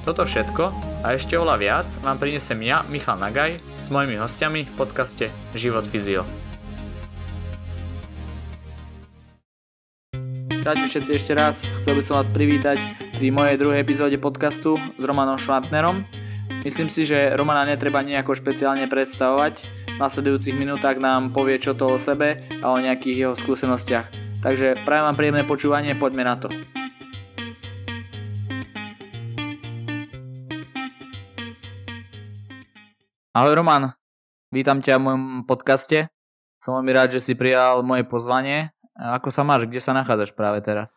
Toto všetko a ešte oveľa viac vám prinesem ja, Michal Nagaj, s mojimi hostiami v podcaste Život Fyzio. Čaute všetci ešte raz, chcel by som vás privítať pri mojej druhej epizóde podcastu s Romanom Schwartnerom. Myslím si, že Romana netreba nejako špeciálne predstavovať, v nasledujúcich minútach nám povie čo to o sebe a o nejakých jeho skúsenostiach. Takže prajem vám príjemné počúvanie, poďme na to. Ahoj Roman, vítam ťa v mojom podcaste. Som veľmi rád, že si prijal moje pozvanie. Ako sa máš? Kde sa nachádzaš práve teraz?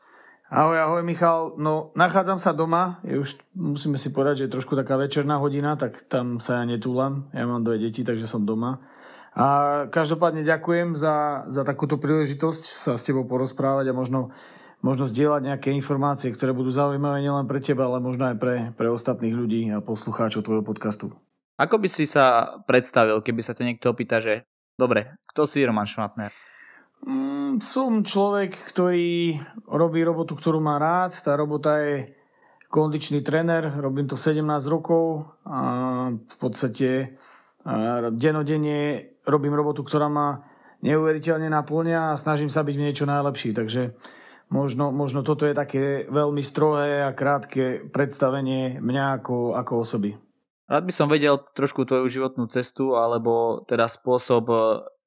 Ahoj Michal. No, nachádzam sa doma. Je už, musíme si povedať, že je trošku taká večerná hodina, tak tam sa ja netúlam. Ja mám dve deti, takže som doma. A každopádne ďakujem za takúto príležitosť sa s tebou porozprávať a možno zdieľať nejaké informácie, ktoré budú zaujímavé nielen pre teba, ale možno aj pre ostatných ľudí a poslucháčov tvojho podcastu. Ako by si sa predstavil, keby sa ťa niekto opýta, že dobre, kto si Roman Schwartner? Som človek, ktorý robí robotu, ktorú má rád. Tá robota je kondičný tréner, robím to 17 rokov a v podstate denodenne robím robotu, ktorá ma neuveriteľne naplňa a snažím sa byť v niečo najlepší. Takže možno toto je také veľmi strohé a krátke predstavenie mňa ako osoby. Rád by som vedel trošku tvoju životnú cestu, alebo teda spôsob,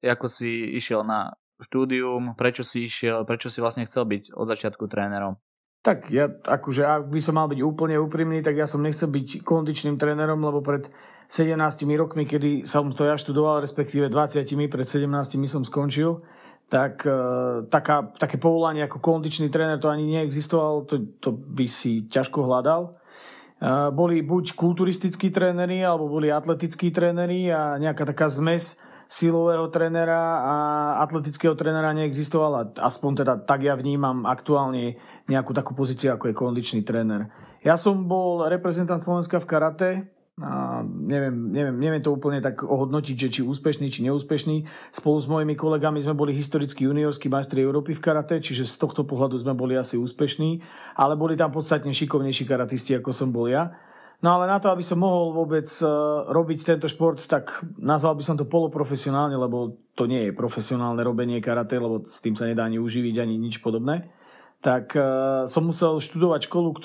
ako si išiel na štúdium, prečo si vlastne chcel byť od začiatku trénerom. Tak ja, akože ak by som mal byť úplne úprimný, tak ja som nechcel byť kondičným trénerom, lebo pred 17 rokmi, kedy som to ja študoval, respektíve 20, pred 17 som skončil, tak také povolanie ako kondičný tréner to ani neexistovalo, to by si ťažko hľadal. Boli buď kulturistickí tréneri, alebo boli atletickí tréneri a nejaká taká zmes silového trénera a atletického trénera neexistovala. Aspoň teda tak ja vnímam aktuálne nejakú takú pozíciu, ako je kondičný tréner. Ja som bol reprezentant Slovenska v karate. A neviem to úplne tak ohodnotiť, že či úspešný, či neúspešný. Spolu s mojimi kolegami sme boli historickí juniorskí majstri Európy v karate, čiže z tohto pohľadu sme boli asi úspešní, ale boli tam podstatne šikovnejší karatisti, ako som bol ja. No ale na to, aby som mohol vôbec robiť tento šport, tak nazval by som to poloprofesionálne, lebo to nie je profesionálne robenie karate, lebo s tým sa nedá ani uživiť, ani nič podobné. Tak som musel študovať školu,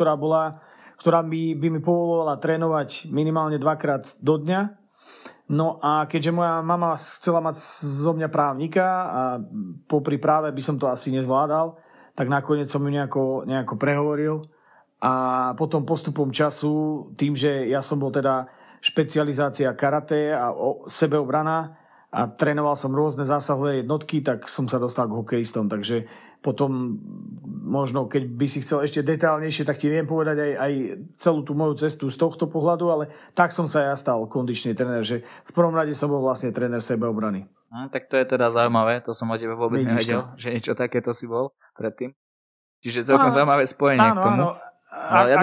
ktorá by mi povolovala trénovať minimálne dvakrát do dňa. No a keďže moja mama chcela mať zo mňa právnika a popri práve by som to asi nezvládal, tak nakoniec som ju nejako prehovoril. A potom postupom času, tým, že ja som bol teda špecializácia karate a sebeobrana a trénoval som rôzne zásahové jednotky, tak som sa dostal k hokejistom, takže potom možno, keď by si chcel ešte detailnejšie, tak ti viem povedať aj celú tú moju cestu z tohto pohľadu, ale tak som sa ja stal kondičný tréner, že v prvom rade som bol vlastne tréner sebeobrany. Tak to je teda zaujímavé, to som o tebe vôbec nevedel, že niečo takéto si bol predtým. Čiže celkom zaujímavé spojenie k tomu. Áno. Ale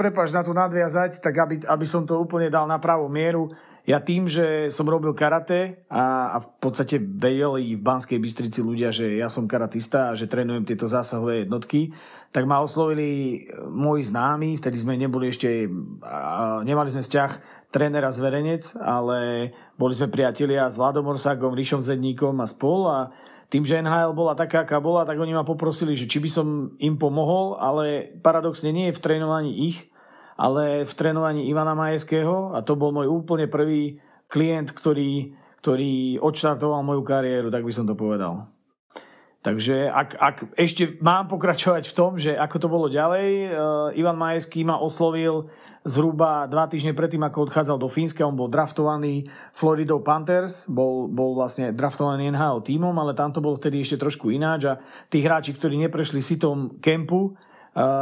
prepáč, na to nadviazať, tak aby som to úplne dal na pravú mieru. Ja tým, že som robil karate a v podstate vedeli v Banskej Bystrici ľudia, že ja som karatista a že trénujem tieto zásahové jednotky, tak ma oslovili moji známi, vtedy sme nemali sme vzťah tréner a zverejnec, ale boli sme priatelia s Vladom Országhom, Rišom Zedníkom a spol a tým, že NHL bola taká, aká bola, tak oni ma poprosili, že či by som im pomohol, ale paradoxne nie v trénovaní ich, ale v trénovaní Ivana Majeského a to bol môj úplne prvý klient, ktorý odštartoval moju kariéru, tak by som to povedal. Takže ak ešte mám pokračovať v tom, že ako to bolo ďalej, Ivan Majeský ma oslovil zhruba 2 týždne predtým, ako odchádzal do Fínska, on bol draftovaný Floridou Panthers, bol vlastne draftovaný NHL tímom, ale tam to bolo vtedy ešte trošku ináč a tí hráči, ktorí neprešli sitom kempu,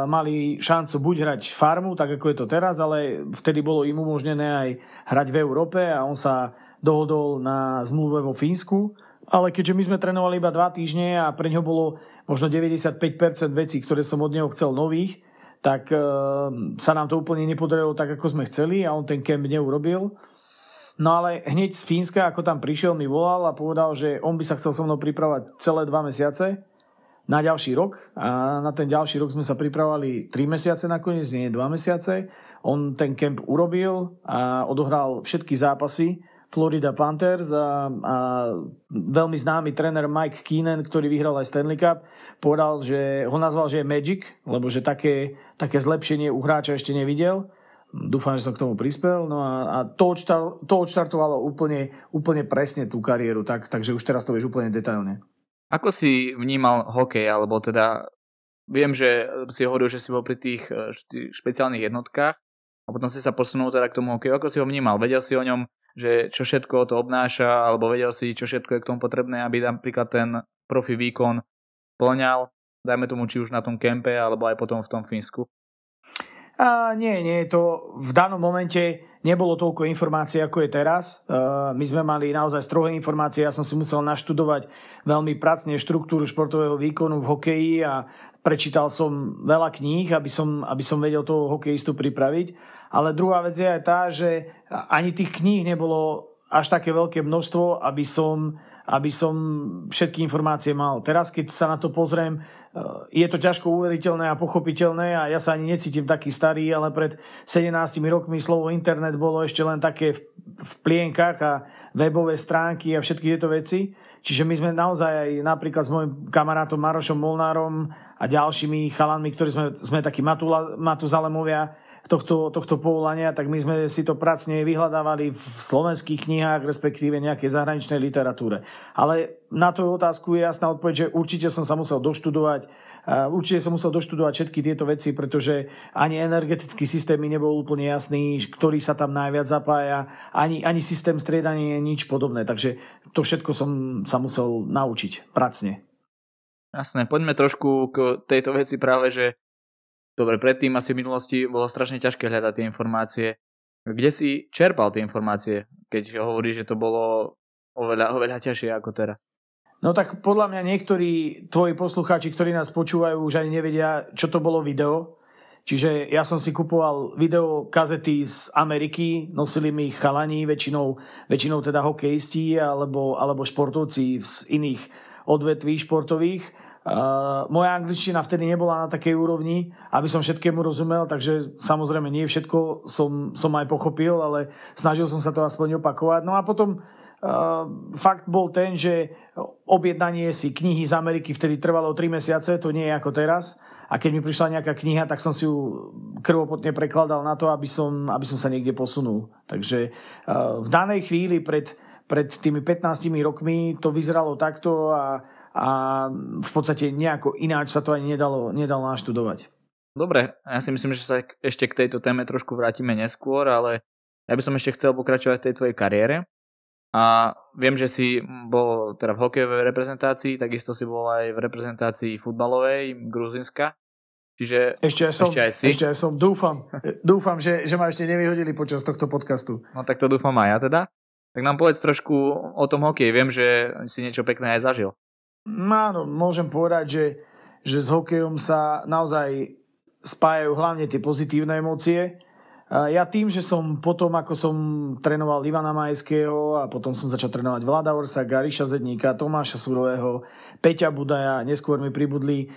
mali šancu buď hrať farmu, tak ako je to teraz, ale vtedy bolo im umožnené aj hrať v Európe a on sa dohodol na zmluve vo Fínsku. Ale keďže my sme trénovali iba 2 týždne a pre ňo bolo možno 95% vecí, ktoré som od neho chcel nových, tak sa nám to úplne nepodarilo tak, ako sme chceli a on ten kemp neurobil. No ale hneď z Fínska, ako tam prišiel, mi volal a povedal, že on by sa chcel so mnou pripravať celé 2 mesiace na ďalší rok a na ten ďalší rok sme sa pripravovali 3 mesiace nakoniec, nie 2 mesiace. On ten kemp urobil a odohral všetky zápasy Florida Panthers a veľmi známy tréner Mike Keenan, ktorý vyhral aj Stanley Cup, povedal, že ho nazval, že je Magic, lebo že také zlepšenie u hráča ešte nevidel. Dúfam, že som k tomu prispel. No a to odštartovalo úplne presne tú kariéru, takže už teraz to vieš úplne detailne. Ako si vnímal hokej, alebo teda viem, že si hovoril, že si bol pri tých špeciálnych jednotkách a potom si sa posunul teda k tomu hokeju. Ako si ho vnímal? Vedel si o ňom, že čo všetko to obnáša, alebo vedel si, čo všetko je k tomu potrebné, aby napríklad ten profi výkon plňal, dajme tomu, či už na tom kempe, alebo aj potom v tom Fínsku? Nie, to v danom momente nebolo toľko informácií, ako je teraz. My sme mali naozaj strohé informácie, ja som si musel naštudovať veľmi pracne štruktúru športového výkonu v hokeji a prečítal som veľa kníh, aby som vedel toho hokejistu pripraviť. Ale druhá vec je aj tá, že ani tých kníh nebolo až také veľké množstvo, aby som všetky informácie mal. Teraz, keď sa na to pozriem, je to ťažko uveriteľné a pochopiteľné a ja sa ani necítim taký starý, ale pred 17 rokmi slovo internet bolo ešte len také v plienkach a webové stránky a všetky tieto veci. Čiže my sme naozaj aj napríklad s môjim kamarátom Marošom Molnárom a ďalšími chalanmi, ktorí sme takí matuzalemovia tohto povolania, tak my sme si to pracne vyhľadávali v slovenských knihách, respektíve nejakej zahraničnej literatúre. Ale na tvoju otázku je jasná odpoveď, že určite som musel doštudovať všetky tieto veci, pretože ani energetický systém mi nebol úplne jasný, ktorý sa tam najviac zapája, ani systém striedania, nič podobné. Takže to všetko som sa musel naučiť pracne. Jasné, poďme trošku k tejto veci práve, že dobre, predtým asi v minulosti bolo strašne ťažké hľadať tie informácie. Kde si čerpal tie informácie, keď hovoríš, že to bolo oveľa ťažšie ako teraz? No tak podľa mňa niektorí tvoji poslucháči, ktorí nás počúvajú, už ani nevedia, čo to bolo video. Čiže ja som si kupoval video kazety z Ameriky, nosili mi chalani, väčšinou teda hokejisti alebo športovci z iných odvetví športových. Moja angličtina vtedy nebola na takej úrovni, aby som všetkému rozumel, takže samozrejme nie všetko som aj pochopil, ale snažil som sa to aspoň opakovať. No a potom fakt bol ten, že objednanie si knihy z Ameriky vtedy trvalo 3 mesiace, to nie je ako teraz, a keď mi prišla nejaká kniha, tak som si ju krvopotne prekladal na to, aby som sa niekde posunul. Takže v danej chvíli pred tými 15 rokmi to vyzeralo takto a v podstate nejako ináč sa to ani nedalo naštudovať. Dobre, ja si myslím, že sa ešte k tejto téme trošku vrátime neskôr, ale ja by som ešte chcel pokračovať v tej tvojej kariére a viem, že si bol teda v hokejovej reprezentácii, takisto si bol aj v reprezentácii futbalovej Gruzínska. Čiže ešte aj som. Dúfam, že ma ešte nevyhodili počas tohto podcastu. No tak to dúfam aj ja teda. Tak nám povedz trošku o tom hokeji, viem, že si niečo pekné aj zažil. Áno, môžem povedať, že s hokejom sa naozaj spájajú hlavne tie pozitívne emócie. Ja tým, že som potom, ako som trénoval Ivana Majeského a potom som začal trénovať Vlada Országha, Riša Zedníka, Tomáša Surového, Peťa Budaja, neskôr mi pribudli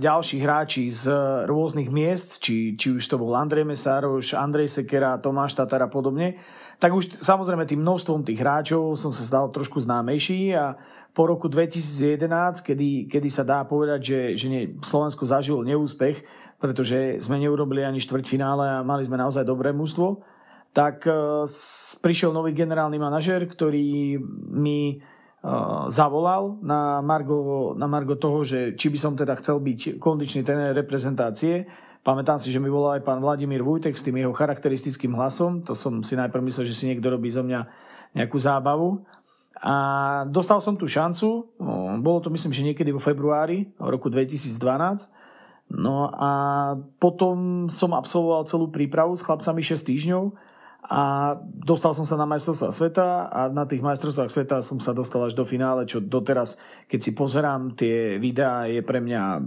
ďalší hráči z rôznych miest, či už to bol Andrej Mesároš, Andrej Sekera, Tomáš Tatára a podobne, tak už samozrejme tým množstvom tých hráčov som sa stal trošku známejší a po roku 2011, kedy sa dá povedať, že Slovensko zažilo neúspech, pretože sme neurobili ani štvrťfinále a mali sme naozaj dobré mužstvo, tak prišiel nový generálny manažér, ktorý mi zavolal na margo toho, že či by som teda chcel byť kondičný tréner reprezentácie. Pamätám si, že mi volal aj pán Vladimír Vůjtek s tým jeho charakteristickým hlasom. To som si najprv myslel, že si niekto robí zo mňa nejakú zábavu. A dostal som tú šancu, bolo to myslím, že niekedy vo februári roku 2012. No a potom som absolvoval celú prípravu s chlapcami 6 týždňov a dostal som sa na majstrovstvá sveta a na tých majstrovstvách sveta som sa dostal až do finále, čo doteraz, keď si pozerám tie videá, je pre mňa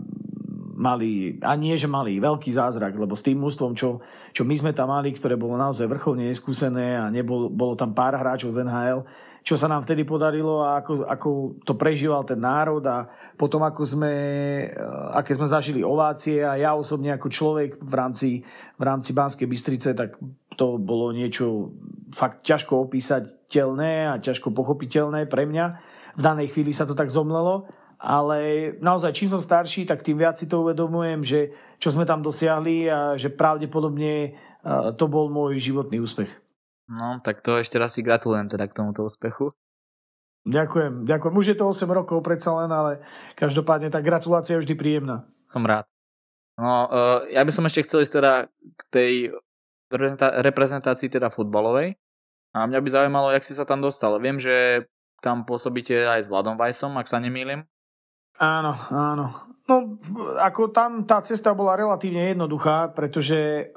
malý, a nie že malý, veľký zázrak, lebo s tým mužstvom, čo my sme tam mali, ktoré bolo naozaj vrcholne neskúsené a bolo tam pár hráčov z NHL, čo sa nám vtedy podarilo a ako to prežíval ten národ a potom aké sme zažili ovácie a ja osobne ako človek v rámci Banskej Bystrice, tak to bolo niečo fakt ťažko opísateľné a ťažko pochopiteľné pre mňa. V danej chvíli sa to tak zomlelo. Ale naozaj, čím som starší, tak tým viac si to uvedomujem, že čo sme tam dosiahli a že pravdepodobne to bol môj životný úspech. No, tak to ešte raz si gratulujem teda k tomuto úspechu. Ďakujem. Už je to 8 rokov predsa len, ale každopádne tá gratulácia je vždy príjemná. Som rád. No, ja by som ešte chcel ísť teda k tej reprezentácii teda futbalovej. A mňa by zaujímalo, jak si sa tam dostal. Viem, že tam pôsobíte aj s Vladom Weissom, ak sa nemýlim. Áno. No, ako tam tá cesta bola relatívne jednoduchá, pretože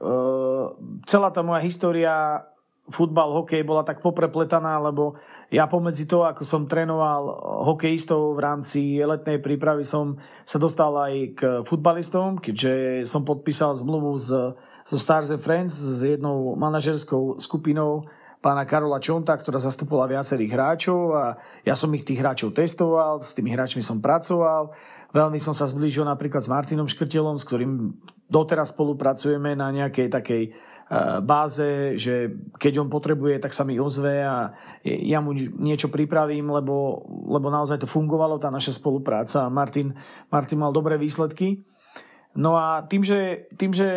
celá tá moja história futbal, hokej bola tak poprepletaná, lebo ja pomedzi to, ako som trénoval hokejistov v rámci letnej prípravy, som sa dostal aj k futbalistom, keďže som podpísal zmluvu so Stars and Friends s jednou manažerskou skupinou pána Karola Čonta, ktorá zastupovala viacerých hráčov a ja som ich tých hráčov testoval, s tými hráčmi som pracoval, veľmi som sa zblížil napríklad s Martinom Škrtelom, s ktorým doteraz spolupracujeme na nejakej takej báze, že keď on potrebuje, tak sa mi ozve a ja mu niečo pripravím, lebo naozaj to fungovalo, tá naša spolupráca a Martin mal dobré výsledky. No a tým, že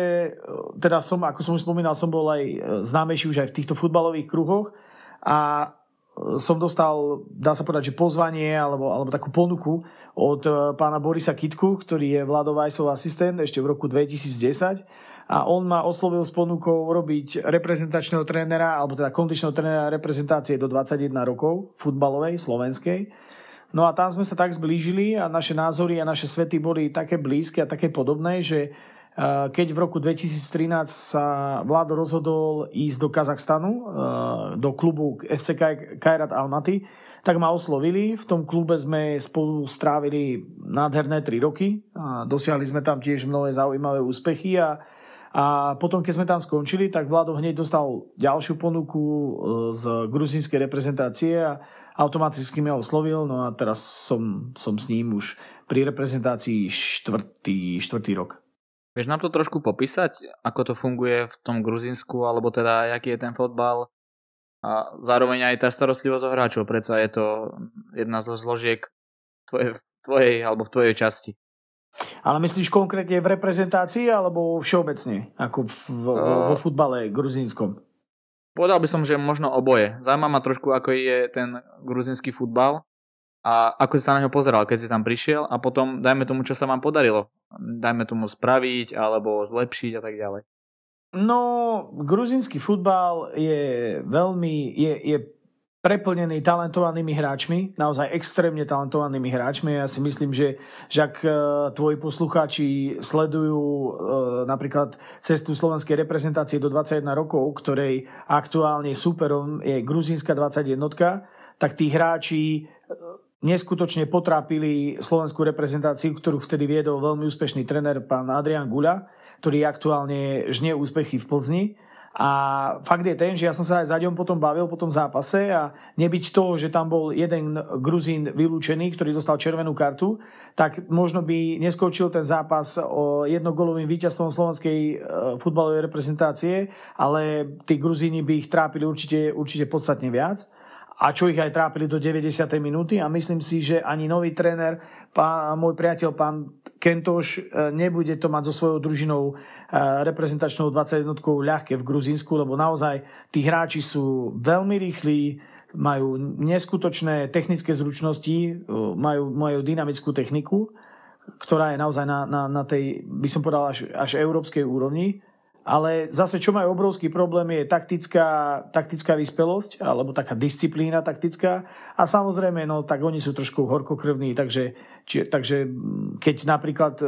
teda som, ako som už spomínal, som bol aj známejší už aj v týchto futbalových kruhoch a som dostal, dá sa povedať, že pozvanie alebo takú ponuku od pána Borisa Kytku, ktorý je Vlado Weissov asistent ešte v roku 2010 a on ma oslovil s ponukou robiť reprezentačného trénera alebo teda kondičného trénera reprezentácie do 21 rokov futbalovej, slovenskej. No a tam sme sa tak zblížili a naše názory a naše svety boli také blízke a také podobné, že keď v roku 2013 sa Vlado rozhodol ísť do Kazachstanu, do klubu FC Kairat Almaty, tak ma oslovili. V tom klube sme spolu strávili nádherné 3 roky. A dosiahli sme tam tiež mnohé zaujímavé úspechy a potom, keď sme tam skončili, tak Vlado hneď dostal ďalšiu ponuku z gruzínskej reprezentácie a automaticky ma oslovil, no a teraz som s ním už pri reprezentácii štvrtý rok. Vieš nám to trošku popísať, ako to funguje v tom Gruzínsku, alebo teda aký je ten fotbal a zároveň aj tá starostlivosť o hráčov, predsa je to jedna zo zložiek v tvojej časti. Ale myslíš konkrétne v reprezentácii alebo všeobecne, ako vo futbale gruzínskom? Povedal by som, že možno oboje. Zaujíma ma trošku, ako je ten gruzínsky futbal a ako si sa na ňo pozeral, keď si tam prišiel a potom dajme tomu, čo sa vám podarilo. Dajme tomu spraviť alebo zlepšiť a tak ďalej. No, gruzínsky futbal je veľmi je preplnený talentovanými hráčmi, naozaj extrémne talentovanými hráčmi. Ja si myslím, že ak tvoji poslucháči sledujú napríklad cestu slovenskej reprezentácie do 21 rokov, ktorej aktuálne superom je gruzínska 21, tak tí hráči neskutočne potrápili slovenskú reprezentáciu, ktorú vtedy viedol veľmi úspešný trenér pán Adrián Guľa, ktorý aktuálne žnie úspechy v Plzni. A fakt je ten, že ja som sa aj za ňom potom bavil po tom zápase a nebyť toho, že tam bol jeden Gruzín vylúčený, ktorý dostal červenú kartu, tak možno by neskončil ten zápas o jednogolovým víťazstvom slovenskej futbalovej reprezentácie, ale tí Gruzíni by ich trápili určite podstatne viac. A čo ich aj trápili do 90. minúty a myslím si, že ani nový tréner, môj priateľ pán Kentoš, nebude to mať so svojou družinou reprezentačnou 21-tkou ľahké v Gruzínsku, lebo naozaj tí hráči sú veľmi rýchli, majú neskutočné technické zručnosti, majú dynamickú techniku, ktorá je naozaj na tej, by som povedal, až európskej úrovni. Ale zase, čo majú obrovský problém, je taktická vyspelosť alebo taká disciplína taktická. A samozrejme, no tak oni sú trošku horkokrvní, takže keď napríklad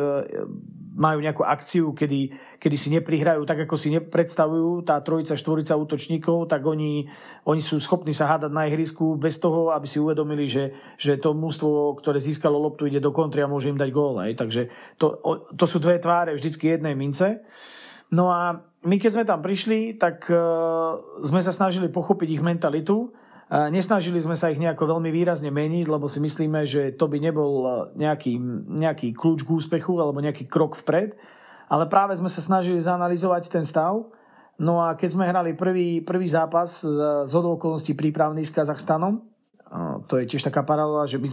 majú nejakú akciu, kedy si neprihrajú tak, ako si nepredstavujú tá trojica, štvorica útočníkov, tak oni sú schopní sa hádať na ihrisku bez toho, aby si uvedomili, že to mužstvo, ktoré získalo loptu, ide do kontry a môže im dať gól. Hej. Takže to sú dve tváre vždycky jednej mince. No a my, keď sme tam prišli, tak sme sa snažili pochopiť ich mentalitu. Nesnažili sme sa ich nejako veľmi výrazne meniť, lebo si myslíme, že to by nebol nejaký kľúč k úspechu alebo nejaký krok vpred. Ale práve sme sa snažili zanalyzovať ten stav. No a keď sme hrali prvý zápas z okolností prípravný s Kazachstanom, to je tiež taká paralela, že my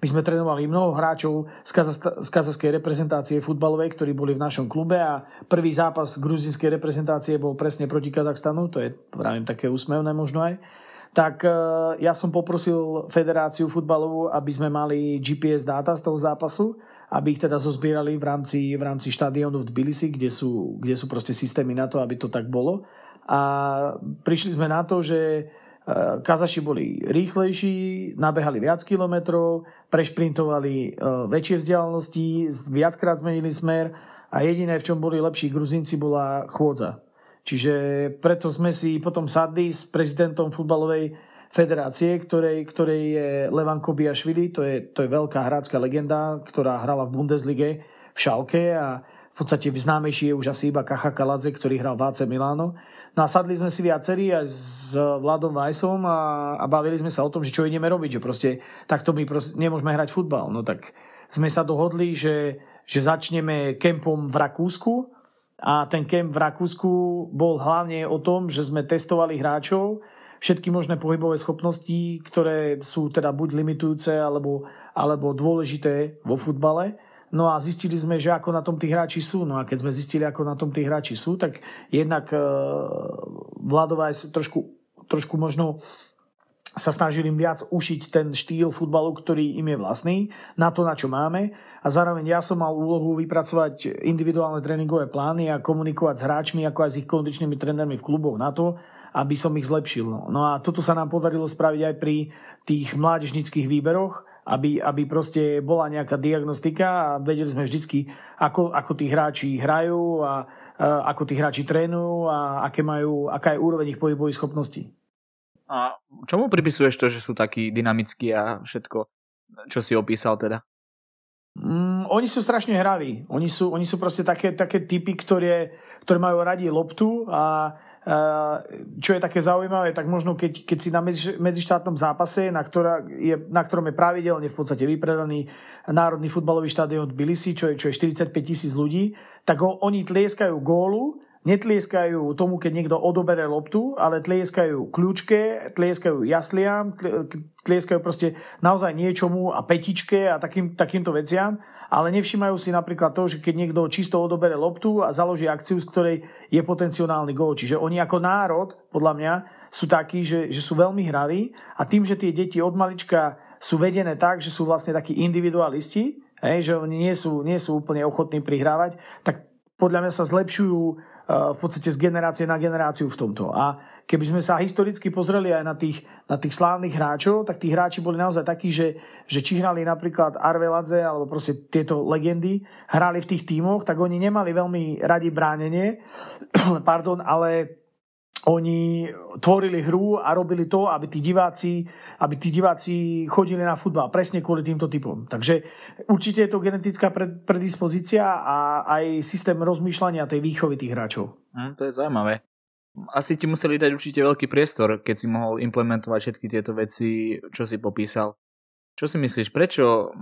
sme trénovali mnoho hráčov z kazachskej reprezentácie futbalovej, ktorí boli v našom klube, a prvý zápas gruzínskej reprezentácie bol presne proti Kazachstanu, to je, vravím, také úsmevné možno aj. Tak ja som poprosil Federáciu futbalovú, aby sme mali GPS dáta z toho zápasu, aby ich teda zozbierali v rámci štadiónu v Tbilisi, kde sú proste systémy na to, aby to tak bolo. A prišli sme na to, že Kazaši boli rýchlejší, nabehali viac kilometrov, prešprintovali väčšie vzdialenosti, viackrát zmenili smer a jediné, v čom boli lepší Gruzinci, bola chôdza. Čiže preto sme si potom sadli s prezidentom futbalovej federácie, ktorej je Levan Kobiašvili, to je veľká hráčka legenda, ktorá hrala v Bundeslige v Schalke, a v podstate známejší je už asi iba Kacha Kaladze, ktorý hral v AC Milano. No a sadli sme si viacerí aj s Vladom Weissom a bavili sme sa o tom, že čo ideme robiť, že proste takto my nemôžeme hrať futbal. No tak sme sa dohodli, že začneme kempom v Rakúsku, a ten kemp v Rakúsku bol hlavne o tom, že sme testovali hráčov, všetky možné pohybové schopnosti, ktoré sú teda buď limitujúce alebo dôležité vo futbale. No a zistili sme, že ako na tom tí hráči sú. No a keď sme zistili, ako na tom tí hráči sú, tak jednak Vladová je trošku možno sa snažil im viac ušiť ten štýl futbalu, ktorý im je vlastný, na to, na čo máme. A zároveň ja som mal úlohu vypracovať individuálne tréningové plány a komunikovať s hráčmi, ako aj s ich kondičnými trénermi v kluboch, na to, aby som ich zlepšil. No a toto sa nám podarilo spraviť aj pri tých mládežníckych výberoch, aby proste bola nejaká diagnostika a vedeli sme vždycky, ako tí hráči hrajú a ako tí hráči trénujú a aká je úroveň ich pohybových schopností. A čomu pripisuješ to, že sú takí dynamickí a všetko, čo si opísal teda? Oni sú strašne hraví. Oni sú proste také typy, ktoré majú radi loptu a čo je také zaujímavé, tak možno keď si na medzištátnom zápase, na ktorom je pravidelne v podstate vypredaný Národný futbalový štadión Tbilisi, čo je 45,000 ľudí, tak oni tlieskajú gólu, netlieskajú tomu, keď niekto odobere loptu, ale tlieskajú kľúčke, tlieskajú jasliam, tlieskajú proste naozaj niečomu a petičke a takýmto veciam. Ale nevšímajú si napríklad to, že keď niekto čisto odobere loptu a založí akciu, z ktorej je potenciálny gól. Čiže oni ako národ, podľa mňa, sú takí, že sú veľmi hraví, a tým, že tie deti od malička sú vedené tak, že sú vlastne takí individualisti, že oni nie sú úplne ochotní prihrávať, tak podľa mňa sa zlepšujú v podstate z generácie na generáciu v tomto. A keby sme sa historicky pozreli aj na tých slávnych hráčov, tak tí hráči boli naozaj takí, že či hrali napríklad Arveladze alebo proste tieto legendy, hrali v tých tímoch, tak oni nemali veľmi radi bránenie, ale oni tvorili hru a robili to, aby tí diváci chodili na futbal presne kvôli týmto typom. Takže určite je to genetická predispozícia a aj systém rozmýšľania tej výchovy tých hráčov. To je zaujímavé. Asi ti museli dať určite veľký priestor, keď si mohol implementovať všetky tieto veci, čo si popísal. Čo si myslíš, prečo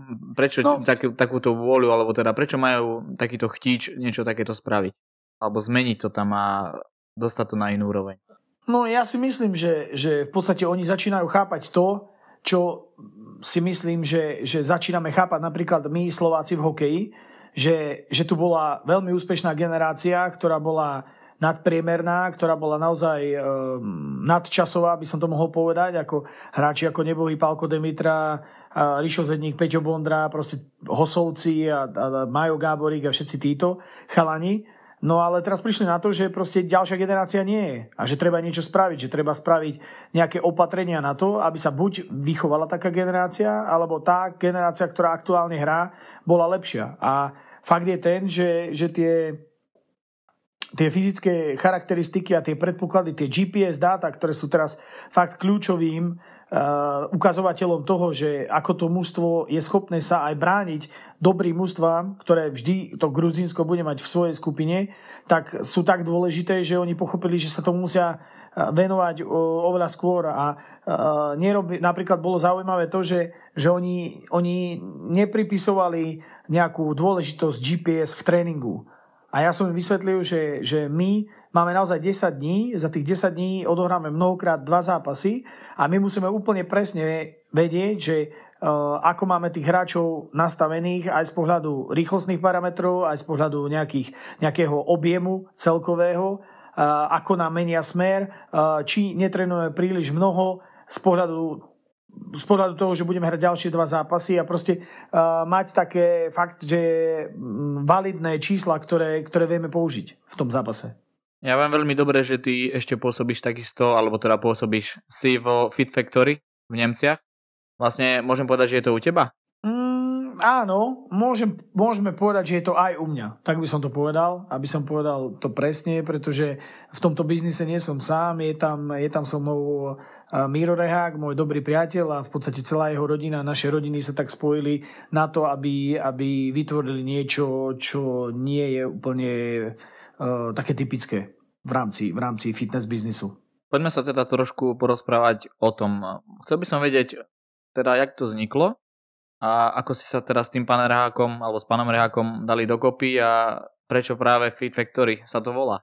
no, takúto vôľu, alebo teda prečo majú takýto chtíč niečo takéto spraviť? Alebo zmeniť to tam a dostať to na inú úroveň? No ja si myslím, že v podstate oni začínajú chápať to, čo si myslím, že začíname chápať napríklad my Slováci v hokeji, že tu bola veľmi úspešná generácia, ktorá bola nadpriemerná, ktorá bola naozaj nadčasová, by som to mohol povedať, ako hráči ako nebohý Pálko Demitra, Riško Zedník, Peťo Bondra, proste Hosovci a Majo Gáborík a všetci títo chalani. No ale teraz prišli na to, že proste ďalšia generácia nie je a že treba niečo spraviť, že treba spraviť nejaké opatrenia na to, aby sa buď vychovala taká generácia, alebo tá generácia, ktorá aktuálne hrá, bola lepšia. A v Fakt je ten, že tie fyzické charakteristiky a tie predpoklady, tie GPS dáta, ktoré sú teraz fakt kľúčovým ukazovateľom toho, že ako to mužstvo je schopné sa aj brániť dobrým mužstvám, ktoré vždy to Gruzínsko bude mať v svojej skupine, tak sú tak dôležité, že oni pochopili, že sa tomu musia venovať oveľa skôr a napríklad bolo zaujímavé to, že oni nepripisovali nejakú dôležitosť GPS v tréningu. A ja som im vysvetlil, že my máme naozaj 10 dní, za tých 10 dní odohráme mnohokrát 2 zápasy a my musíme úplne presne vedieť, že ako máme tých hráčov nastavených aj z pohľadu rýchlostných parametrov, aj z pohľadu nejakého objemu celkového, ako nám menia smer, či netrenujeme príliš mnoho z pohľadu toho, že budeme hrať ďalšie 2 zápasy a proste mať také fakt, že validné čísla, ktoré vieme použiť v tom zápase. Ja viem veľmi dobre, že ty ešte pôsobíš takisto, alebo teda pôsobíš si vo Fit Factory v Nemciach. Vlastne môžem povedať, že je to u teba? Áno, môžeme povedať, že je to aj u mňa. Tak by som to povedal, aby som povedal to presne, pretože v tomto biznise nie som sám, je tam so mnou Miro Rehák, môj dobrý priateľ a v podstate celá jeho rodina, naše rodiny sa tak spojili na to, aby vytvorili niečo, čo nie je úplne také typické v rámci fitness biznisu. Poďme sa teda trošku porozprávať o tom. Chcel by som vedieť, teda jak to vzniklo a ako si sa teda s tým pánom Rehákom alebo s pánom Rehákom dali dokopy a prečo práve Fit Factory sa to volá?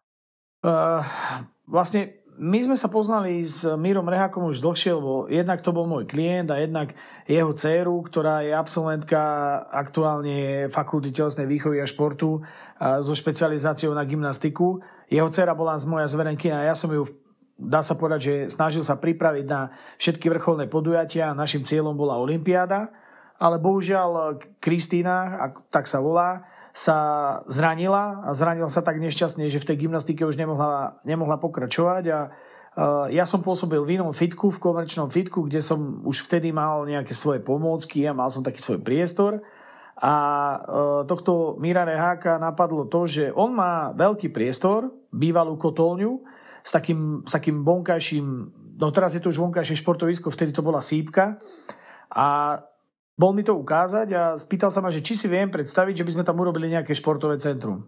Vlastne my sme sa poznali s Mírom Rehákom už dlhšie, lebo jednak to bol môj klient a jednak jeho dcéru, ktorá je absolventka aktuálne fakulty telesnej výchovy a športu so špecializáciou na gymnastiku. Jeho dcéra bola moja zverenkina a ja som ju, dá sa povedať, že snažil sa pripraviť na všetky vrcholné podujatia. Našim cieľom bola olympiáda, ale bohužiaľ Kristína, tak sa volá, sa zranila a zranila sa tak nešťastne, že v tej gymnastike už nemohla pokračovať a ja som pôsobil v inom fitku, v komerčnom fitku, kde som už vtedy mal nejaké svoje pomôcky a mal som taký svoj priestor a tohto Míra Reháka napadlo to, že on má veľký priestor, bývalú kotolňu s takým vonkajším, no teraz je to už vonkajšie športovisko, vtedy to bola sípka a bol mi to ukázať a spýtal sa ma, že či si viem predstaviť, že by sme tam urobili nejaké športové centrum.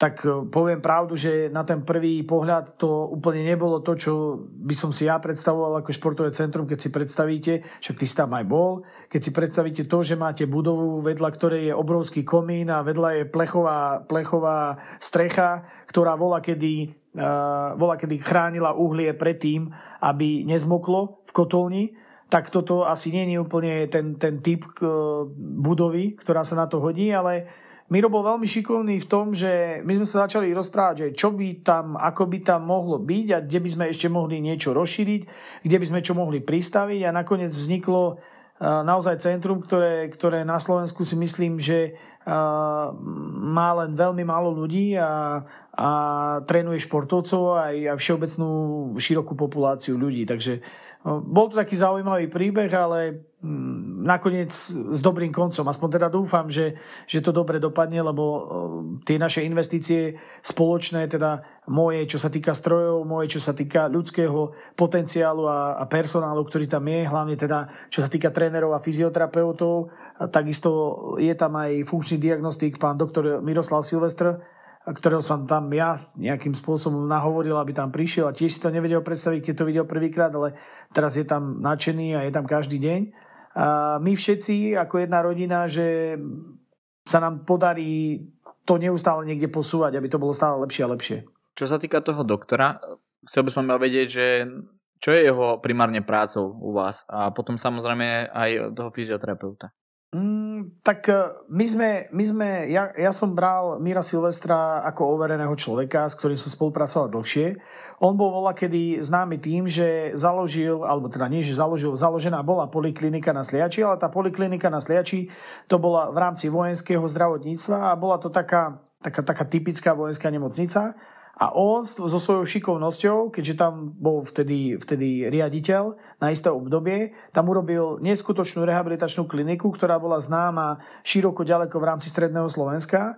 Tak poviem pravdu, že na ten prvý pohľad to úplne nebolo to, čo by som si ja predstavoval ako športové centrum, keď si predstavíte, však ty si tam aj bol, keď si predstavíte to, že máte budovu, vedľa ktorej je obrovský komín a vedľa je plechová strecha, ktorá volakedy chránila uhlie predtým, aby nezmoklo v kotolni. Tak toto asi nie je úplne ten typ budovy, ktorá sa na to hodí, ale Miro bol veľmi šikovný v tom, že my sme sa začali rozprávať, že čo by tam, ako by tam mohlo byť a kde by sme ešte mohli niečo rozšíriť, kde by sme čo mohli pristaviť a nakoniec vzniklo naozaj centrum, ktoré na Slovensku si myslím, že má len veľmi málo ľudí a trénuje športovcov aj všeobecnú širokú populáciu ľudí. Takže bol to taký zaujímavý príbeh, ale nakoniec s dobrým koncom. Aspoň teda dúfam, že to dobre dopadne, lebo tie naše investície spoločné, teda moje, čo sa týka strojov, moje, čo sa týka ľudského potenciálu a personálu, ktorý tam je, hlavne teda, čo sa týka trénerov a fyzioterapeutov, a takisto je tam aj funkčný diagnostik, pán doktor Miroslav Silvestr, ktorého som tam ja nejakým spôsobom nahovoril, aby tam prišiel a tiež si to nevedel predstaviť, keď to videl prvýkrát, ale teraz je tam nadšený a je tam každý deň. A my všetci, ako jedna rodina, že sa nám podarí to neustále niekde posúvať, aby to bolo stále lepšie a lepšie. Čo sa týka toho doktora, chcel by som vedieť, že čo je jeho primárne prácou u vás a potom samozrejme aj toho fyzioterapeuta. Tak ja som bral Míra Silvestra ako overeného človeka, s ktorým som spolupracoval dlhšie. On bol voľakedy známy tým, že založená bola poliklinika na Sliači, ale tá poliklinika na Sliači to bola v rámci vojenského zdravotníctva a bola to taká typická vojenská nemocnica A on so svojou šikovnosťou, keďže tam bol vtedy riaditeľ na isté obdobie, tam urobil neskutočnú rehabilitačnú kliniku, ktorá bola známa široko ďaleko v rámci stredného Slovenska.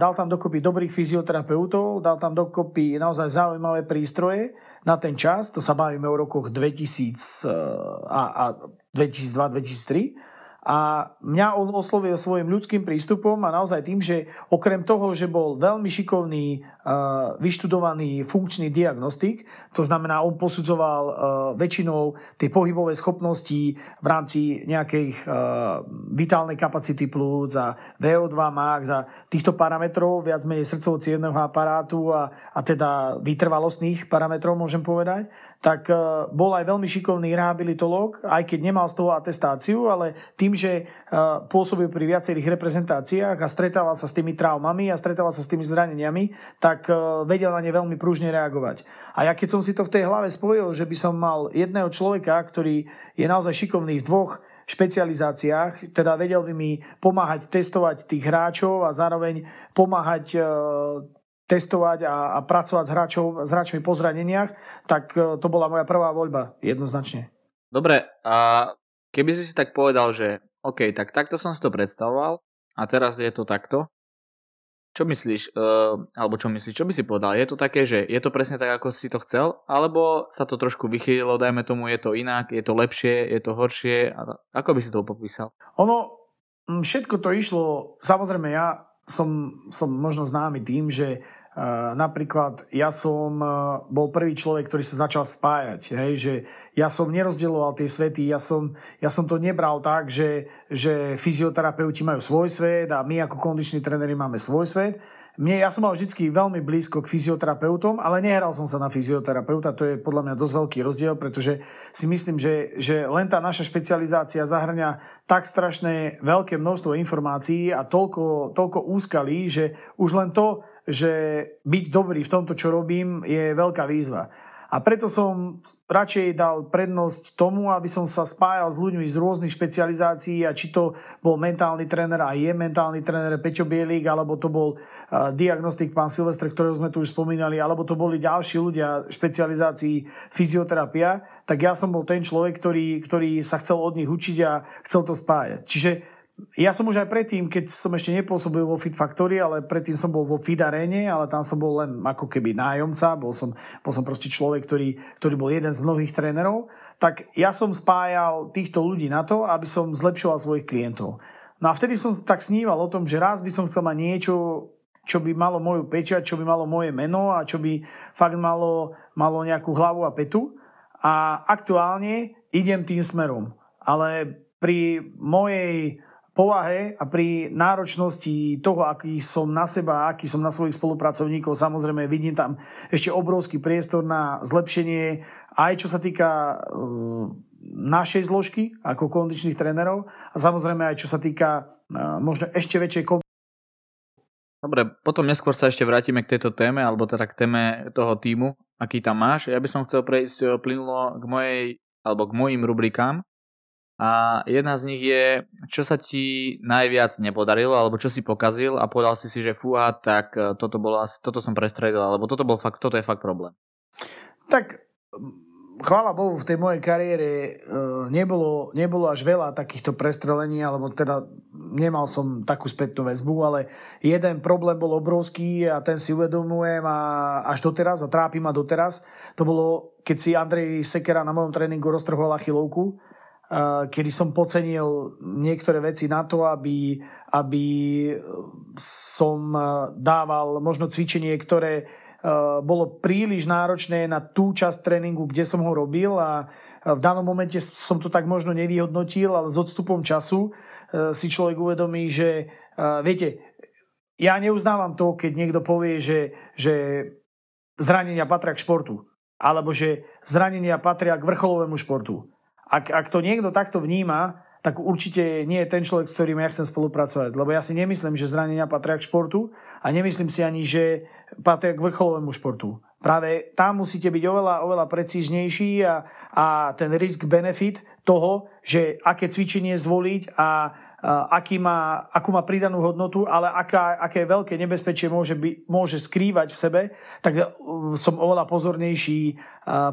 Dal tam dokopy dobrých fyzioterapeutov, dal tam dokopy naozaj zaujímavé prístroje na ten čas, to sa bavíme o rokoch 2000 a 2002-2003. A mňa on oslovil svojim ľudským prístupom a naozaj tým, že okrem toho, že bol veľmi šikovný, vyštudovaný funkčný diagnostik, to znamená, on posudzoval väčšinou tie pohybové schopnosti v rámci nejakých vitálnej kapacity plúc a VO2 max a týchto parametrov, viac menej srdcovo-cievneho aparátu a teda vytrvalostných parametrov, môžem povedať, tak bol aj veľmi šikovný rehabilitológ, aj keď nemal z toho atestáciu, ale tým, že pôsobil pri viacerých reprezentáciách a stretával sa s tými traumami a stretával sa s tými zraneniami, tak vedel na ne veľmi pružne reagovať. A ja keď som si to v tej hlave spojil, že by som mal jedného človeka, ktorý je naozaj šikovný v dvoch špecializáciách, teda vedel by mi pomáhať testovať tých hráčov a zároveň pomáhať testovať a pracovať s hráčmi po zraneniach, tak to bola moja prvá voľba, jednoznačne. Dobre, a keby si tak povedal, že OK, tak takto som si to predstavoval a teraz je to takto, čo myslíš, čo by si povedal? Je to také, že je to presne tak, ako si to chcel, alebo sa to trošku vychýlilo, dajme tomu, je to inak, je to lepšie, je to horšie? Ako by si to popísal? Ono, všetko to išlo, samozrejme ja som možno známy tým, že napríklad ja som bol prvý človek, ktorý sa začal spájať, hej? Že ja som nerozdeľoval tie svety, ja som to nebral tak, že fyzioterapeuti majú svoj svet a my ako kondiční tréneri máme svoj svet. Ja som mal vždycky veľmi blízko k fyzioterapeutom, ale nehral som sa na fyzioterapeuta, to je podľa mňa dosť veľký rozdiel, pretože si myslím, že len tá naša špecializácia zahrňa tak strašne veľké množstvo informácií a toľko úskalí, že už len to, že byť dobrý v tomto, čo robím, je veľká výzva. A preto som radšej dal prednosť tomu, aby som sa spájal s ľuďmi z rôznych špecializácií a či to bol mentálny tréner a je mentálny tréner Peťo Bielik, alebo to bol diagnostik pán Silvestr, ktorého sme tu už spomínali, alebo to boli ďalší ľudia špecializácií fyzioterapia, tak ja som bol ten človek, ktorý sa chcel od nich učiť a chcel to spájať. Čiže ja som už aj predtým, keď som ešte nepôsobil vo Fit Factory, ale predtým som bol vo Fit Arene, ale tam som bol len ako keby nájomca, bol som proste človek, ktorý bol jeden z mnohých trénerov, tak ja som spájal týchto ľudí na to, aby som zlepšoval svojich klientov. No a vtedy som tak sníval o tom, že raz by som chcel mať niečo, čo by malo moju pečať, čo by malo moje meno a čo by fakt malo nejakú hlavu a petu. A aktuálne idem tým smerom. Ale pri mojej povahe a pri náročnosti toho, aký som na seba, aký som na svojich spolupracovníkov, samozrejme vidím tam ešte obrovský priestor na zlepšenie, aj čo sa týka našej zložky ako kondičných trénerov a samozrejme aj čo sa týka možno ešte väčšej Dobre, potom neskôr sa ešte vrátime k tejto téme, alebo teda k téme toho týmu, aký tam máš. Ja by som chcel prejsť plynulo k mojim rubrikám. A jedna z nich je, čo sa ti najviac nepodarilo, alebo čo si pokazil a povedal si, že fúha, tak toto som prestredil, alebo toto je fakt problém. Tak chvála Bohu, v tej mojej kariére nebolo až veľa takýchto prestrelení, alebo teda nemal som takú spätnú väzbu, ale jeden problém bol obrovský a ten si uvedomujem až doteraz a trápi ma doteraz. To bolo, keď si Andrej Sekera na mojom tréningu roztrhol achilovku, kedy som podcenil niektoré veci na to, aby som dával možno cvičenie, ktoré bolo príliš náročné na tú časť tréningu, kde som ho robil a v danom momente som to tak možno nevyhodnotil, ale s odstupom času si človek uvedomí, že viete, ja neuznávam to, keď niekto povie, že zranenia patria k športu alebo že zranenia patria k vrcholovému športu. Ak to niekto takto vníma, tak určite nie je ten človek, s ktorým ja chcem spolupracovať. Lebo ja si nemyslím, že zranenia patria k športu a nemyslím si ani, že patria k vrcholovému športu. Práve tam musíte byť oveľa precíznejší a ten risk-benefit toho, že aké cvičenie zvoliť a akú má pridanú hodnotu, ale aké veľké nebezpečie môže skrývať v sebe, tak som oveľa pozornejší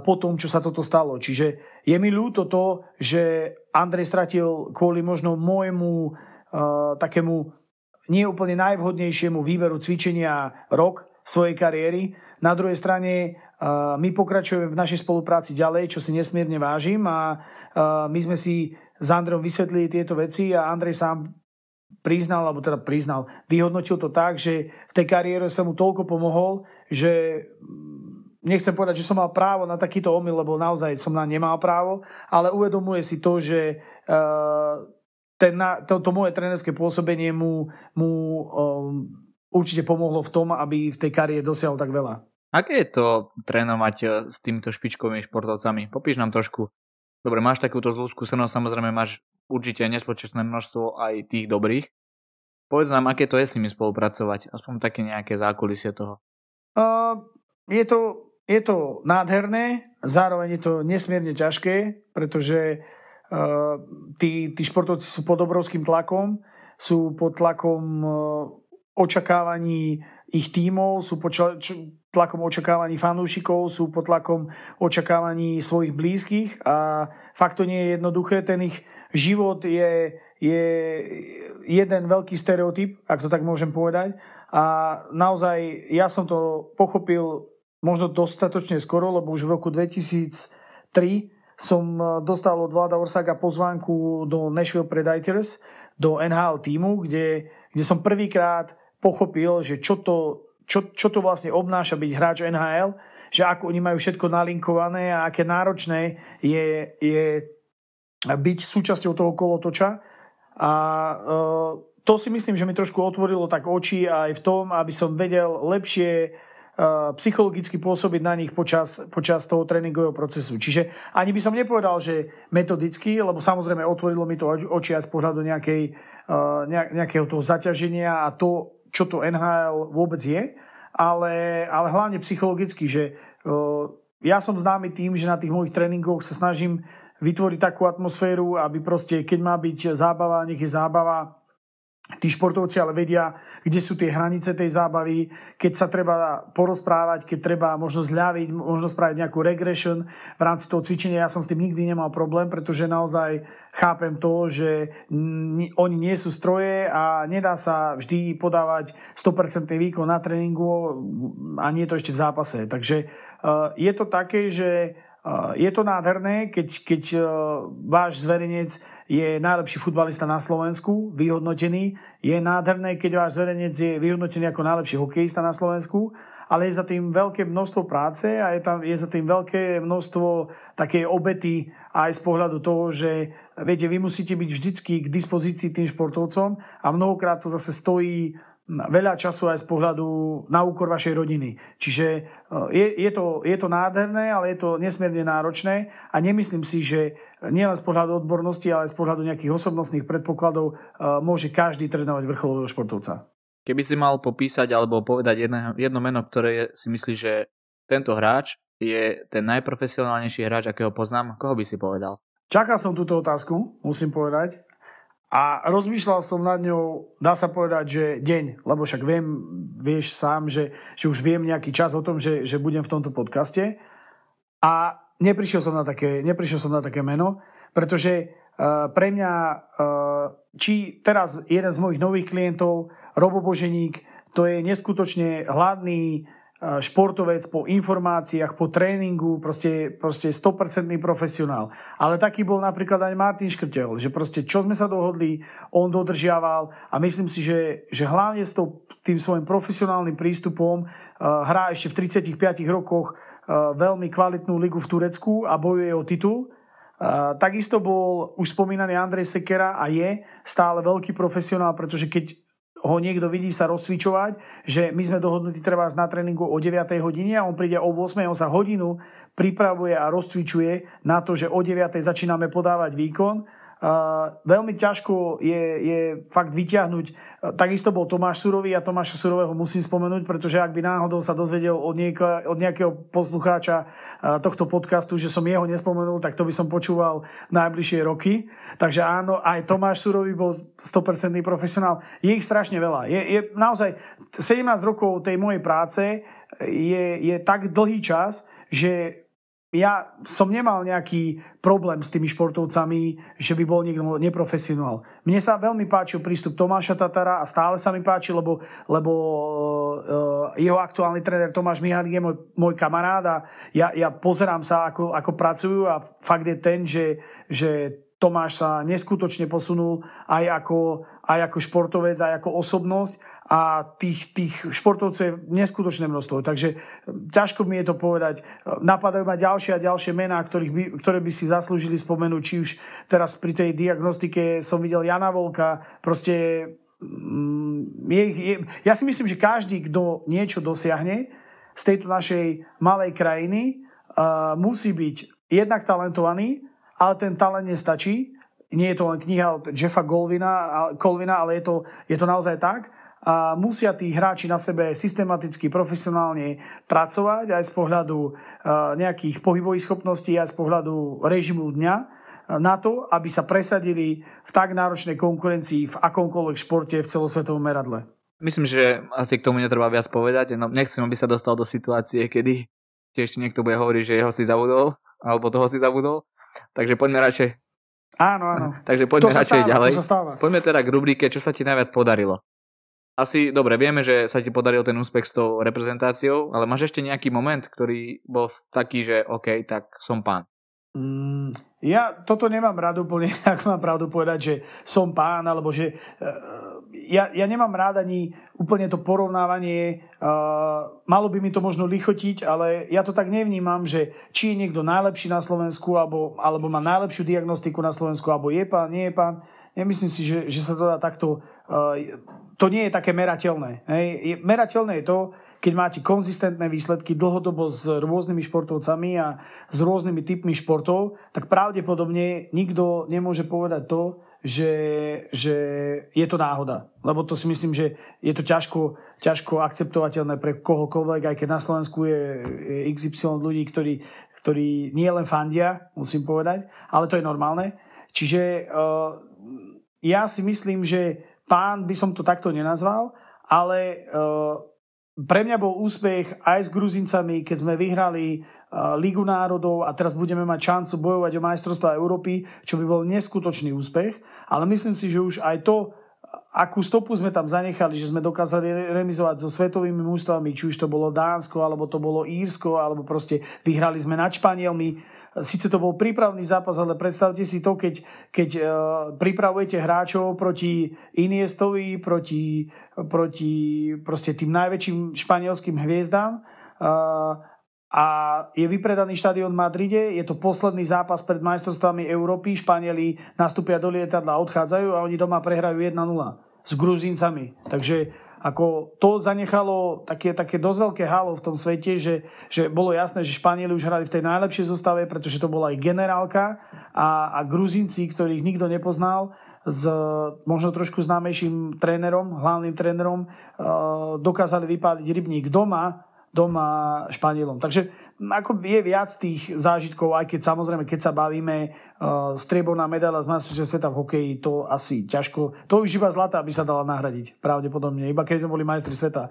po tom, čo sa toto stalo. Čiže je mi ľúto to, že Andrej stratil kvôli možno môjmu takému neúplne najvhodnejšiemu výberu cvičenia rok svojej kariéry. Na druhej strane my pokračujeme v našej spolupráci ďalej, čo si nesmierne vážim, a my sme si s Andrejom vysvetlili tieto veci a Andrej sám vyhodnotil to tak, že v tej kariére sa mu toľko pomohol, že nechcem povedať, že som mal právo na takýto omyl, lebo naozaj som na nemal právo, ale uvedomuje si to, že to moje trénerské pôsobenie mu určite pomohlo v tom, aby v tej kariére dosiahol tak veľa. Aké je to trénovať s týmito špičkovými športovcami? Popíš nám trošku. Dobre, máš takúto zlú skúsenosť, samozrejme máš určite nespočetné množstvo aj tých dobrých. Povedz nám, aké to je s nimi spolupracovať, aspoň také nejaké zákulisie toho. Je to nádherné, zároveň je to nesmierne ťažké, pretože tí športovci sú pod obrovským tlakom, sú pod tlakom očakávaní ich tímov, sú pod tlakom očakávaní fanúšikov, sú pod tlakom očakávaní svojich blízkych a fakt to nie je jednoduché. Ten ich život je jeden veľký stereotyp, ak to tak môžem povedať. A naozaj ja som to pochopil možno dostatočne skoro, lebo už v roku 2003 som dostal od Vlada Országha pozvánku do Nashville Predators, do NHL týmu, kde som prvýkrát pochopil, že čo to vlastne obnáša byť hráč NHL, že ako oni majú všetko nalinkované a aké náročné je byť súčasťou toho kolotoča. A to si myslím, že mi trošku otvorilo tak oči aj v tom, aby som vedel lepšie psychologicky pôsobiť na nich počas toho tréningového procesu. Čiže ani by som nepovedal, že metodicky, lebo samozrejme otvorilo mi to oči aj z pohľadu nejakého toho zaťaženia a to, čo to NHL vôbec je, ale hlavne psychologicky, že ja som známy tým, že na tých mojich tréningoch sa snažím vytvoriť takú atmosféru, aby proste, keď má byť zábava, nech je zábava. Tí športovci ale vedia, kde sú tie hranice tej zábavy, keď sa treba porozprávať, keď treba možno zľaviť, možno spraviť nejakú regression v rámci toho cvičenia. Ja som s tým nikdy nemal problém, pretože naozaj chápem to, že oni nie sú stroje a nedá sa vždy podávať 100% výkon na tréningu a nie to ešte v zápase. Takže je to také, že je to nádherné, keď váš zverejnec je najlepší futbalista na Slovensku, vyhodnotený. Je nádherné, keď váš zverejnec je vyhodnotený ako najlepší hokejista na Slovensku, ale je za tým veľké množstvo práce a je za tým veľké množstvo takej obety aj z pohľadu toho, že viete, vy musíte byť vždycky k dispozícii tým športovcom a mnohokrát to zase stojí veľa času aj z pohľadu na úkor vašej rodiny. Čiže je to nádherné, ale je to nesmierne náročné a nemyslím si, že nielen z pohľadu odbornosti, ale aj z pohľadu nejakých osobnostných predpokladov môže každý trénovať vrcholového športovca. Keby si mal popísať alebo povedať jedno meno, ktoré si myslíš, že tento hráč je ten najprofesionálnejší hráč, akého poznám, koho by si povedal? Čakal som túto otázku, musím povedať. A rozmýšľal som nad ňou, dá sa povedať, že deň, lebo však vieš sám, že už viem nejaký čas o tom, že budem v tomto podcaste. A neprišiel som na také meno, pretože pre mňa, či teraz jeden z mojich nových klientov, Robo Boženík, to je neskutočne hladný športovec po informáciách, po tréningu, proste 100% profesionál. Ale taký bol napríklad aj Martin Škrtel, že proste čo sme sa dohodli, on dodržiaval a myslím si, že hlavne s tým svojim profesionálnym prístupom hrá ešte v 35 rokoch veľmi kvalitnú ligu v Turecku a bojuje o titul. Takisto bol už spomínaný Andrej Sekera a je stále veľký profesionál, pretože keď ho niekto vidí sa rozcvičovať, že my sme dohodnutí treba na tréningu o 9. hodine a on príde o 8. On sa hodinu pripravuje a rozcvičuje na to, že o 9. začíname podávať výkon. Veľmi ťažko je fakt vyťahnuť. Takisto bol Tomáš Surový a Tomáša Surového musím spomenúť, pretože ak by náhodou sa dozvedel od nejakého poslucháča tohto podcastu, že som jeho nespomenul, tak to by som počúval najbližšie roky. Takže áno, aj Tomáš Surový bol 100% profesionál. Je ich strašne veľa. Je naozaj 17 rokov tej mojej práce je tak dlhý čas, že ja som nemal nejaký problém s tými športovcami, že by bol niekto neprofesionál. Mne sa veľmi páčil prístup Tomáša Tatára a stále sa mi páči, lebo jeho aktuálny tréner Tomáš Mihálik je môj kamarát a ja pozerám sa, ako pracujú a fakt je ten, že Tomáš sa neskutočne posunul aj ako športovec, aj ako osobnosť. A tých športovcov je neskutočné množstvo. Takže ťažko mi je to povedať. Napadajú ma ďalšie a ďalšie mená, ktoré by si zaslúžili spomenúť. Či už teraz pri tej diagnostike som videl Jana Volka. Proste ja si myslím, že každý, kto niečo dosiahne z tejto našej malej krajiny, musí byť jednak talentovaný, ale ten talent nestačí. Nie je to len kniha od Jeffa Colvina, ale je to naozaj tak. A musia tí hráči na sebe systematicky, profesionálne pracovať aj z pohľadu nejakých pohybových schopností, aj z pohľadu režimu dňa na to, aby sa presadili v tak náročnej konkurencii v akomkoľvek športe v celosvetovom meradle. Myslím, že asi k tomu netreba viac povedať. No, nechcem, aby sa dostal do situácie, kedy ešte niekto bude hovoriť, že jeho si zabudol, alebo toho si zabudol. Takže poďme radšej. Áno. Takže poďme radšej ďalej. Poďme teda k rubrike, čo sa ti najviac podarilo. Asi, dobre, vieme, že sa ti podaril ten úspech s tou reprezentáciou, ale máš ešte nejaký moment, ktorý bol taký, že OK, tak som pán? Ja toto nemám rád úplne, ak mám pravdu povedať, že som pán, alebo že ja nemám rád ani úplne to porovnávanie. Malo by mi to možno lichotiť, ale ja to tak nevnímam, že či je niekto najlepší na Slovensku, alebo má najlepšiu diagnostiku na Slovensku, alebo je pán, nie je pán. Nemyslím si, že sa to dá takto... To nie je také merateľné. Merateľné je to, keď máte konzistentné výsledky dlhodobo s rôznymi športovcami a s rôznymi typmi športov, tak pravdepodobne nikto nemôže povedať to, že je to náhoda. Lebo to si myslím, že je to ťažko akceptovateľné pre kohokoľvek, aj keď na Slovensku je XY ľudí, ktorí nie len fandia, musím povedať, ale to je normálne. Čiže ja si myslím, že pán by som to takto nenazval, ale pre mňa bol úspech aj s Gruzincami, keď sme vyhrali Ligu národov a teraz budeme mať šancu bojovať o majstrovstvá Európy, čo by bol neskutočný úspech. Ale myslím si, že už aj to, akú stopu sme tam zanechali, že sme dokázali remizovať so svetovými mužstvami, či už to bolo Dánsko, alebo to bolo Írsko, alebo proste vyhrali sme nad Španielmi. Sice to bol prípravný zápas, ale predstavte si to, keď pripravujete hráčov proti Iniestovi, proti proste tým najväčším španielským hviezdám a je vypredaný štadión v Madride, je to posledný zápas pred majstrovstvami Európy, Španieli nastúpia do lietadla, odchádzajú a oni doma prehrajú 1-0 s Gruzíncami. Takže ako to zanechalo také dosť veľké halo v tom svete, že bolo jasné, že Španieli už hrali v tej najlepšej zostave, pretože to bola aj generálka a Gruzinci, ktorých nikto nepoznal, s možno trošku známejším trénerom, hlavným trénerom, dokázali vypáliť rybník doma Španielom. Takže ako je viac tých zážitkov, aj keď samozrejme, keď sa bavíme strieborná medaľa z majstrovstiev sveta v hokeji, to asi ťažko. To už iba zlata by sa dala nahradiť, pravdepodobne. Iba keď sme boli majstri sveta.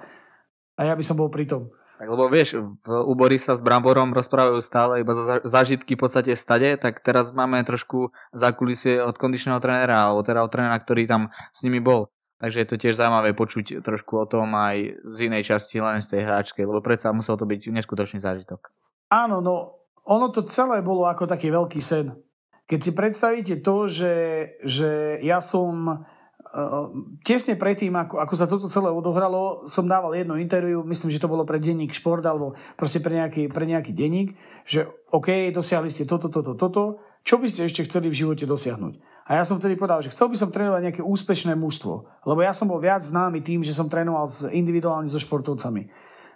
A ja by som bol pri tom. Tak, lebo vieš, u Borisa s Bramborom rozprávajú stále iba zážitky v podstate stade, tak teraz máme trošku zákulisie od kondičného trénera, alebo teda od trénera, ktorý tam s nimi bol. Takže je to tiež zaujímavé počuť trošku o tom aj z inej časti, len z tej hráčkej, lebo predsa musel to byť neskutočný zážitok. Áno, no ono to celé bolo ako taký veľký sen. Keď si predstavíte to, že ja som tesne predtým, ako sa toto celé odohralo, som dával jedno interview, myslím, že to bolo pre denník Šport, alebo proste pre nejaký denník, že OK, dosiahli ste toto, čo by ste ešte chceli v živote dosiahnuť? A ja som vtedy povedal, že chcel by som trénovať nejaké úspešné mužstvo, lebo ja som bol viac známy tým, že som trénoval individuálne so športovcami.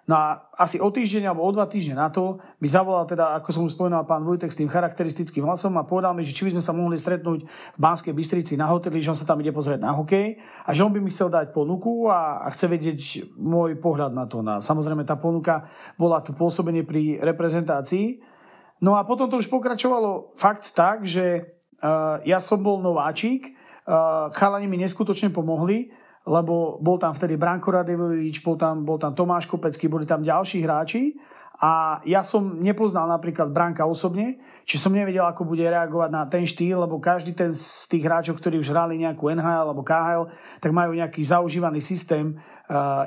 No a asi o týždeň alebo o 2 týždne na to mi zavolal teda, ako som už spomínal, pán Vůjtek s tým charakteristickým hlasom a povedal mi, že či by sme sa mohli stretnúť v Banskej Bystrici na hoteli, že on sa tam ide pozrieť na hokej a že on by mi chcel dať ponuku a chce vedieť môj pohľad na to. A samozrejme tá ponuka bola tu pôsobenie pri reprezentácii. No a potom to už pokračovalo fakt tak, že ja som bol nováčik, chalani mi neskutočne pomohli, lebo bol tam vtedy Branko Radevovič, bol tam Tomáš Kopecký, boli tam ďalší hráči a ja som nepoznal napríklad Branka osobne, či som nevedel, ako bude reagovať na ten štýl, lebo každý ten z tých hráčov, ktorí už hrali nejakú NHL alebo KHL, tak majú nejaký zaužívaný systém,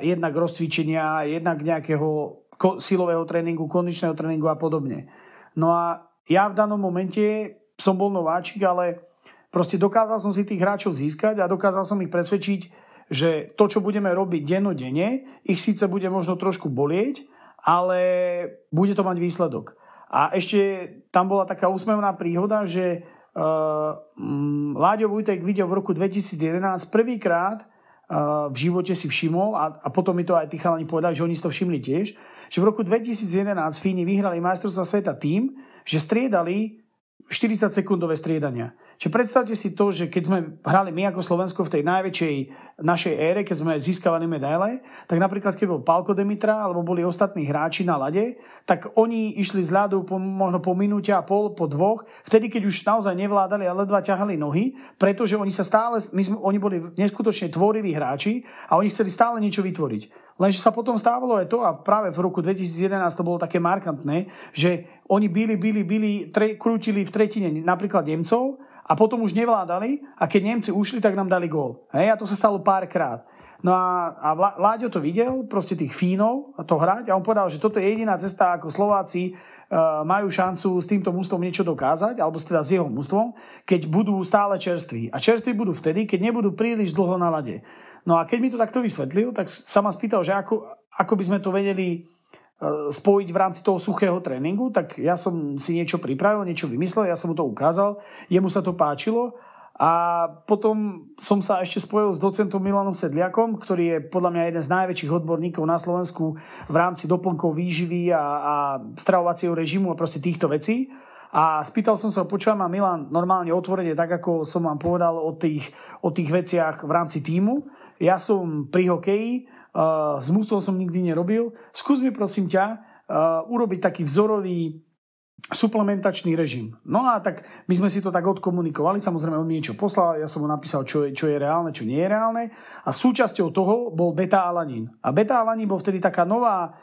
jednak rozcvičenia, jednak nejakého silového tréningu, kondičného tréningu a podobne. No a ja v danom momente som bol nováčik, ale proste dokázal som si tých hráčov získať a dokázal som ich presvedčiť, že to, čo budeme robiť dennodenne, ich síce bude možno trošku bolieť, ale bude to mať výsledok. A ešte tam bola taká úsmevná príhoda, že Láďo Vůjtek videl v roku 2011 prvýkrát v živote si všimol, a potom mi to aj tí chalani povedali, že oni si to všimli tiež, že v roku 2011 Fíni vyhrali majstrovstvá sveta tým, že striedali 40-sekundové striedania. Čiže predstavte si to, že keď sme hrali my ako Slovensko v tej najväčšej našej ére, keď sme získavali medaile, tak napríklad keď bol Pálko Demitra alebo boli ostatní hráči na ľade, tak oni išli z ľadu možno po minúte a pol, po dvoch, vtedy keď už naozaj nevládali a ledva ťahali nohy, pretože oni sa stále, oni boli neskutočne tvoriví hráči a oni chceli stále niečo vytvoriť. Lenže sa potom stávalo aj to, a práve v roku 2011 to bolo také markantné, že oni bili, krútili v tretine napríklad Nemcov a potom už nevládali a keď Nemci ušli, tak nám dali gól. Hej, a to sa stalo párkrát. No a Láďo to videl, proste tých Fínov to hrať a on povedal, že toto je jediná cesta, ako Slováci majú šancu s týmto mužstvom niečo dokázať, alebo teda s jeho mužstvom, keď budú stále čerství. A čerství budú vtedy, keď nebudú príliš dlho na ľade. No a keď mi to takto vysvetlil, tak sa ma spýtal, že ako by sme to vedeli spojiť v rámci toho suchého tréningu, tak ja som si niečo pripravil, niečo vymyslel, ja som mu to ukázal, jemu sa to páčilo a potom som sa ešte spojil s docentom Milanom Sedliakom, ktorý je podľa mňa jeden z najväčších odborníkov na Slovensku v rámci doplnkov výživy a stravovacieho režimu a proste týchto vecí. A spýtal som sa, počúva ma Milan normálne otvorene, tak ako som vám povedal o tých veciach v rámci tímu. Ja som pri hokeji, s mužstvom som nikdy nerobil. Skús mi prosím ťa urobiť taký vzorový suplementačný režim. No a tak my sme si to tak odkomunikovali, samozrejme on mi niečo poslal, ja som mu napísal, čo je reálne, čo nie je reálne. A súčasťou toho bol beta-alanín. A beta-alanín bol vtedy taká nová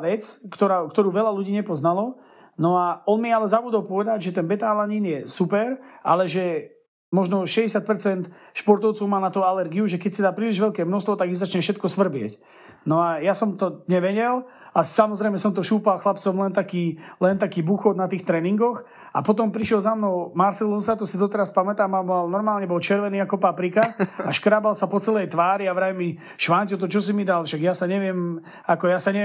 vec, ktorú veľa ľudí nepoznalo. No a on mi ale zabudol povedať, že ten beta-alanín je super, ale že možno 60% športovcov má na to alergiu, že keď si dá príliš veľké množstvo, tak ich začne všetko svrbieť. No a ja som to nevedel a samozrejme som to šúpal chlapcom len taký búchod na tých tréningoch a potom prišiel za mnou Marcel Lunsa, to si doteraz pamätám, a normálne bol červený ako paprika a škrabal sa po celej tvári a vraj mi, Švánťo, to čo si mi dal, však ja sa neviem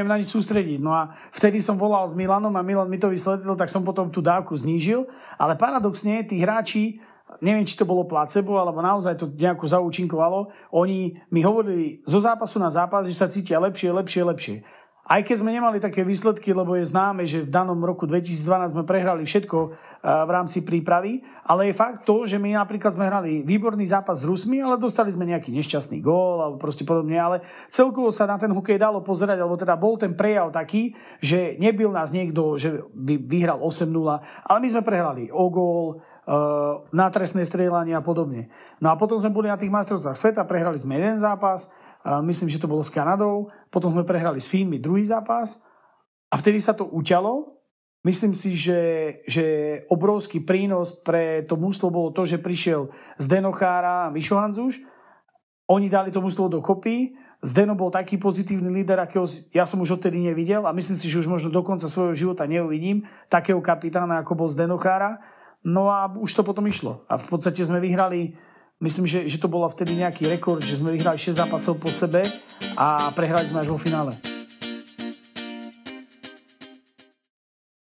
na nič sústrediť. No a vtedy som volal s Milanom a Milan mi to vysvetlil, tak som potom tú dávku znížil, ale paradoxne tí hráči, neviem, či to bolo placebo, alebo naozaj to nejako zaúčinkovalo, oni mi hovorili zo zápasu na zápas, že sa cítia lepšie. Aj keď sme nemali také výsledky, lebo je známe, že v danom roku 2012 sme prehrali všetko v rámci prípravy, ale je fakt to, že my napríklad sme hrali výborný zápas s Rusmi, ale dostali sme nejaký nešťastný gól alebo proste podobne, ale celkovo sa na ten hokej dalo pozerať, alebo teda bol ten prejav taký, že nebil nás niekto, že by vyhral 8-0, ale my sme prehrali o gól, na trestné strieľanie a podobne. No a potom sme boli na tých majstrovstvách sveta, prehrali sme jeden zápas, myslím, že to bolo s Kanadou, potom sme prehrali s Fínmi druhý zápas a vtedy sa to uťalo. Myslím si, že obrovský prínos pre to mužstvo bolo to, že prišiel Zdeno Chára a Mišo Hanzuš, oni dali to mužstvo dokopy, Zdeno bol taký pozitívny líder, akého ja som už odtedy nevidel a myslím si, že už možno do konca svojho života neuvidím takého kapitána, ako bol Zdeno Chára. No a už to potom išlo. A v podstate sme vyhrali, myslím, že to bolo vtedy nejaký rekord, že sme vyhrali 6 zápasov po sebe a prehrali sme až vo finále.